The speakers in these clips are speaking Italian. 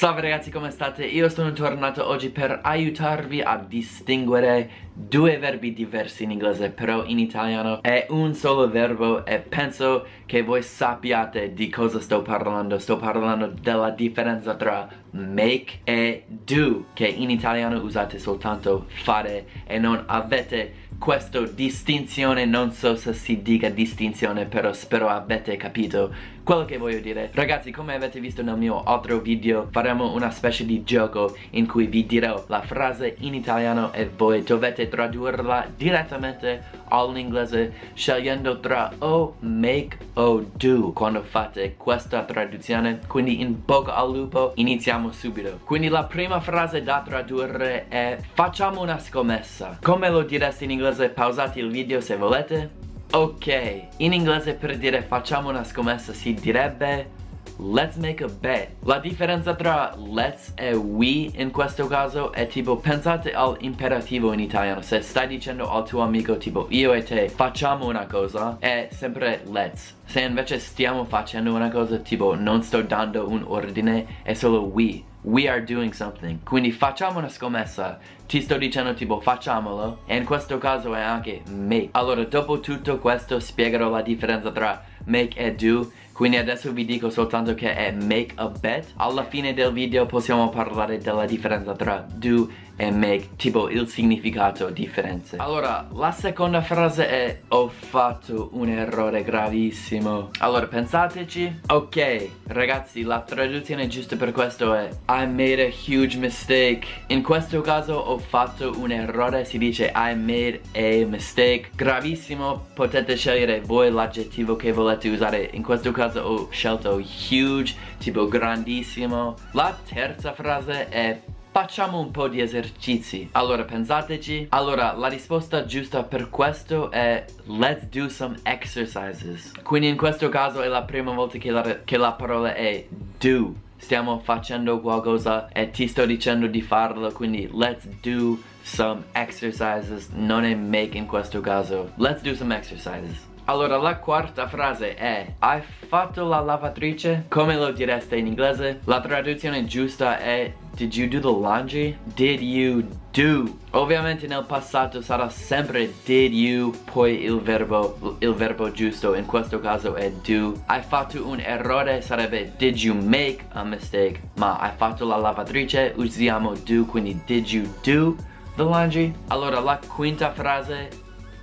Salve ragazzi, come state? Io sono tornato oggi per aiutarvi a distinguere due verbi diversi in inglese, però in italiano è un solo verbo e penso che voi sappiate di cosa sto parlando. Sto parlando della differenza tra make e do, che in italiano usate soltanto fare e non avete questa distinzione. Non so se si dica distinzione, però spero avete capito quello che voglio dire. Ragazzi, come avete visto nel mio altro video, faremo una specie di gioco in cui vi dirò la frase in italiano e voi dovete tradurla direttamente all'inglese scegliendo tra o make o do quando fate questa traduzione. Quindi in bocca al lupo, iniziamo subito. Quindi la prima frase da tradurre è: facciamo una scommessa. Come lo diresti in inglese? Pausate il video se volete. Ok, in inglese per dire facciamo una scommessa si direbbe let's make a bet. La differenza tra let's e we in questo caso è tipo, pensate all'imperativo in italiano. Se stai dicendo al tuo amico tipo io e te facciamo una cosa, è sempre let's. Se invece stiamo facendo una cosa, tipo non sto dando un ordine, è solo we. We are doing something. Quindi facciamo una scommessa, ti sto dicendo tipo facciamolo, e in questo caso è anche make. Allora, dopo tutto questo spiegherò la differenza tra make e do. Quindi adesso vi dico soltanto che è make a bet. Alla fine del video possiamo parlare della differenza tra do e make, tipo il significato, differenze. Allora, la seconda frase è: ho fatto un errore gravissimo. Allora, pensateci. Ok, ragazzi, la traduzione giusta per questo è I made a huge mistake. In questo caso ho fatto un errore, si dice I made a mistake. Gravissimo, potete scegliere voi l'aggettivo che volete usare. In questo caso ho scelto huge, tipo grandissimo. La terza frase è: facciamo un po' di esercizi. Allora, pensateci. Allora, la risposta giusta per questo è let's do some exercises. Quindi in questo caso è la prima volta che la parola è do. Stiamo facendo qualcosa e ti sto dicendo di farlo, quindi let's do some exercises. Non è make in questo caso. Let's do some exercises. Allora, la quarta frase è: hai fatto la lavatrice? Come lo direste in inglese? La traduzione giusta è did you do the laundry? Did you do? Ovviamente nel passato sarà sempre did you, poi il verbo giusto, in questo caso è do. Hai fatto un errore sarebbe did you make a mistake? Ma hai fatto la lavatrice, usiamo do, quindi did you do the laundry? Allora, la quinta frase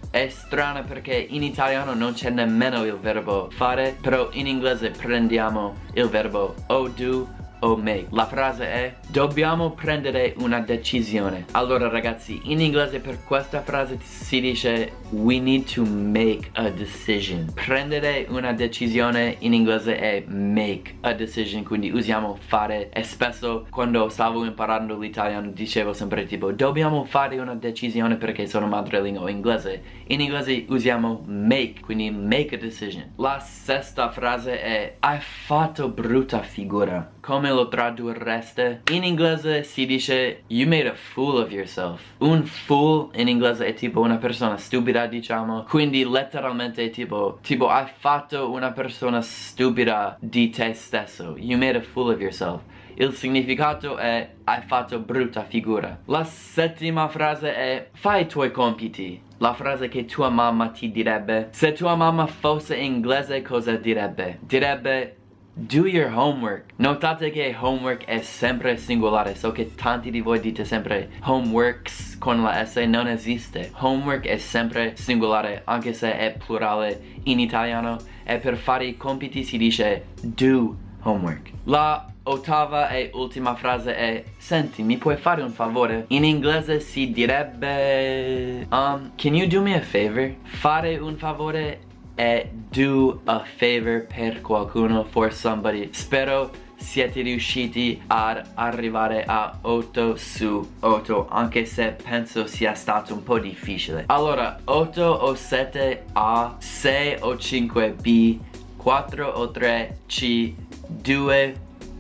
è strana perché in italiano non c'è nemmeno il verbo fare, però in inglese prendiamo il verbo o do o make. La frase è: dobbiamo prendere una decisione. Allora ragazzi, in inglese per questa frase si dice we need to make a decision. Prendere una decisione in inglese è make a decision, quindi usiamo fare. E spesso quando stavo imparando l'italiano dicevo sempre tipo dobbiamo fare una decisione perché sono madrelingua inglese. In inglese usiamo make, quindi make a decision. La sesta frase è: hai fatto brutta figura. Come lo tradurreste? In inglese si dice you made a fool of yourself. Un fool in inglese è tipo una persona stupida, diciamo. Quindi letteralmente è tipo hai fatto una persona stupida di te stesso. You made a fool of yourself. Il significato è hai fatto brutta figura. La settima frase è: fai i tuoi compiti. La frase che tua mamma ti direbbe. Se tua mamma fosse inglese cosa direbbe? Direbbe do your homework. Notate che homework è sempre singolare. So che tanti di voi dite sempre homeworks con la S, non esiste. Homework è sempre singolare, anche se è plurale in italiano. E per fare i compiti si dice do homework. La ottava e ultima frase è: senti, mi puoi fare un favore? In inglese si direbbe can you do me a favor? Fare un favore e do a favor per qualcuno, for somebody. Spero siete riusciti ad arrivare a 8 su 8, anche se penso sia stato un po' difficile. Allora, 8 o 7 A, 6 o 5 B, 4 o 3 C, 2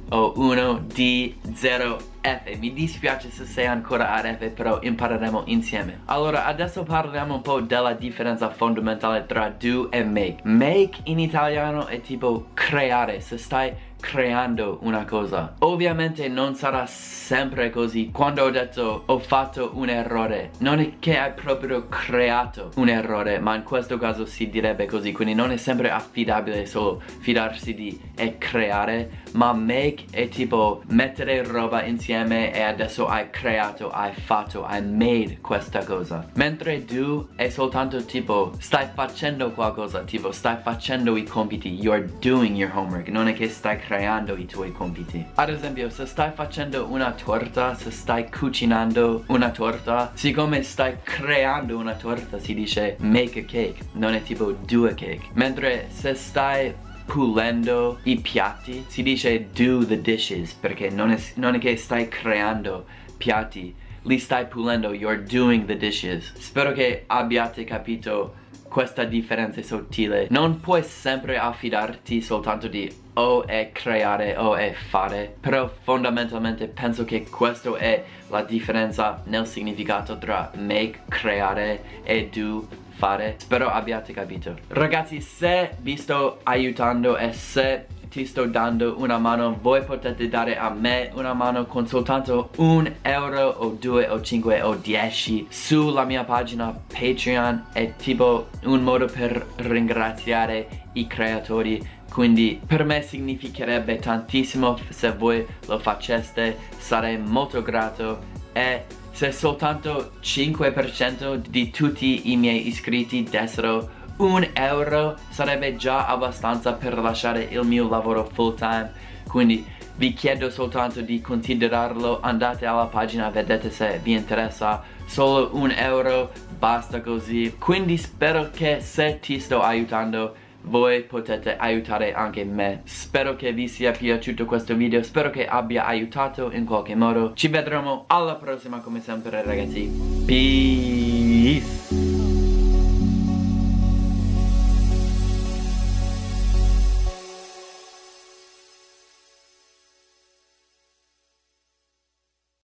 o 1 D, 0 F. Mi dispiace se sei ancora ad F, però impareremo insieme. Allora, adesso parliamo un po' della differenza fondamentale tra do e make. Make in italiano è tipo creare. Se stai creando una cosa. Ovviamente non sarà sempre così. Quando ho detto ho fatto un errore, non è che hai proprio creato un errore, ma in questo caso si direbbe così. Quindi non è sempre affidabile solo fidarsi di e creare, ma make è tipo mettere roba insieme e adesso hai creato, hai fatto, hai made questa cosa. Mentre do è soltanto tipo stai facendo qualcosa, tipo stai facendo i compiti, you're doing your homework, non è che stai creando i tuoi compiti. Ad esempio, se stai facendo una torta, se stai cucinando una torta, siccome stai creando una torta si dice make a cake, non è tipo do a cake. Mentre se stai pulendo i piatti si dice do the dishes, perché non è che stai creando piatti, li stai pulendo, you're doing the dishes. Spero che abbiate capito questa differenza sottile. Non puoi sempre affidarti soltanto di o è creare o è fare, però fondamentalmente penso che questa è la differenza nel significato tra make, creare, e do, fare. Spero abbiate capito. Ragazzi, se vi sto aiutando e se ti sto dando una mano, voi potete dare a me una mano con soltanto €1 o 2 o 5 o 10 sulla mia pagina Patreon. È tipo un modo per ringraziare i creatori, quindi per me significherebbe tantissimo se voi lo faceste, sarei molto grato. E se soltanto 5% di tutti i miei iscritti dessero €1 sarebbe già abbastanza per lasciare il mio lavoro full time, quindi vi chiedo soltanto di considerarlo. Andate alla pagina, vedete se vi interessa. Solo €1 basta così. Quindi spero che se ti sto aiutando voi potete aiutare anche me. Spero che vi sia piaciuto questo video, spero che abbia aiutato in qualche modo. Ci vedremo alla prossima come sempre, ragazzi. Peace.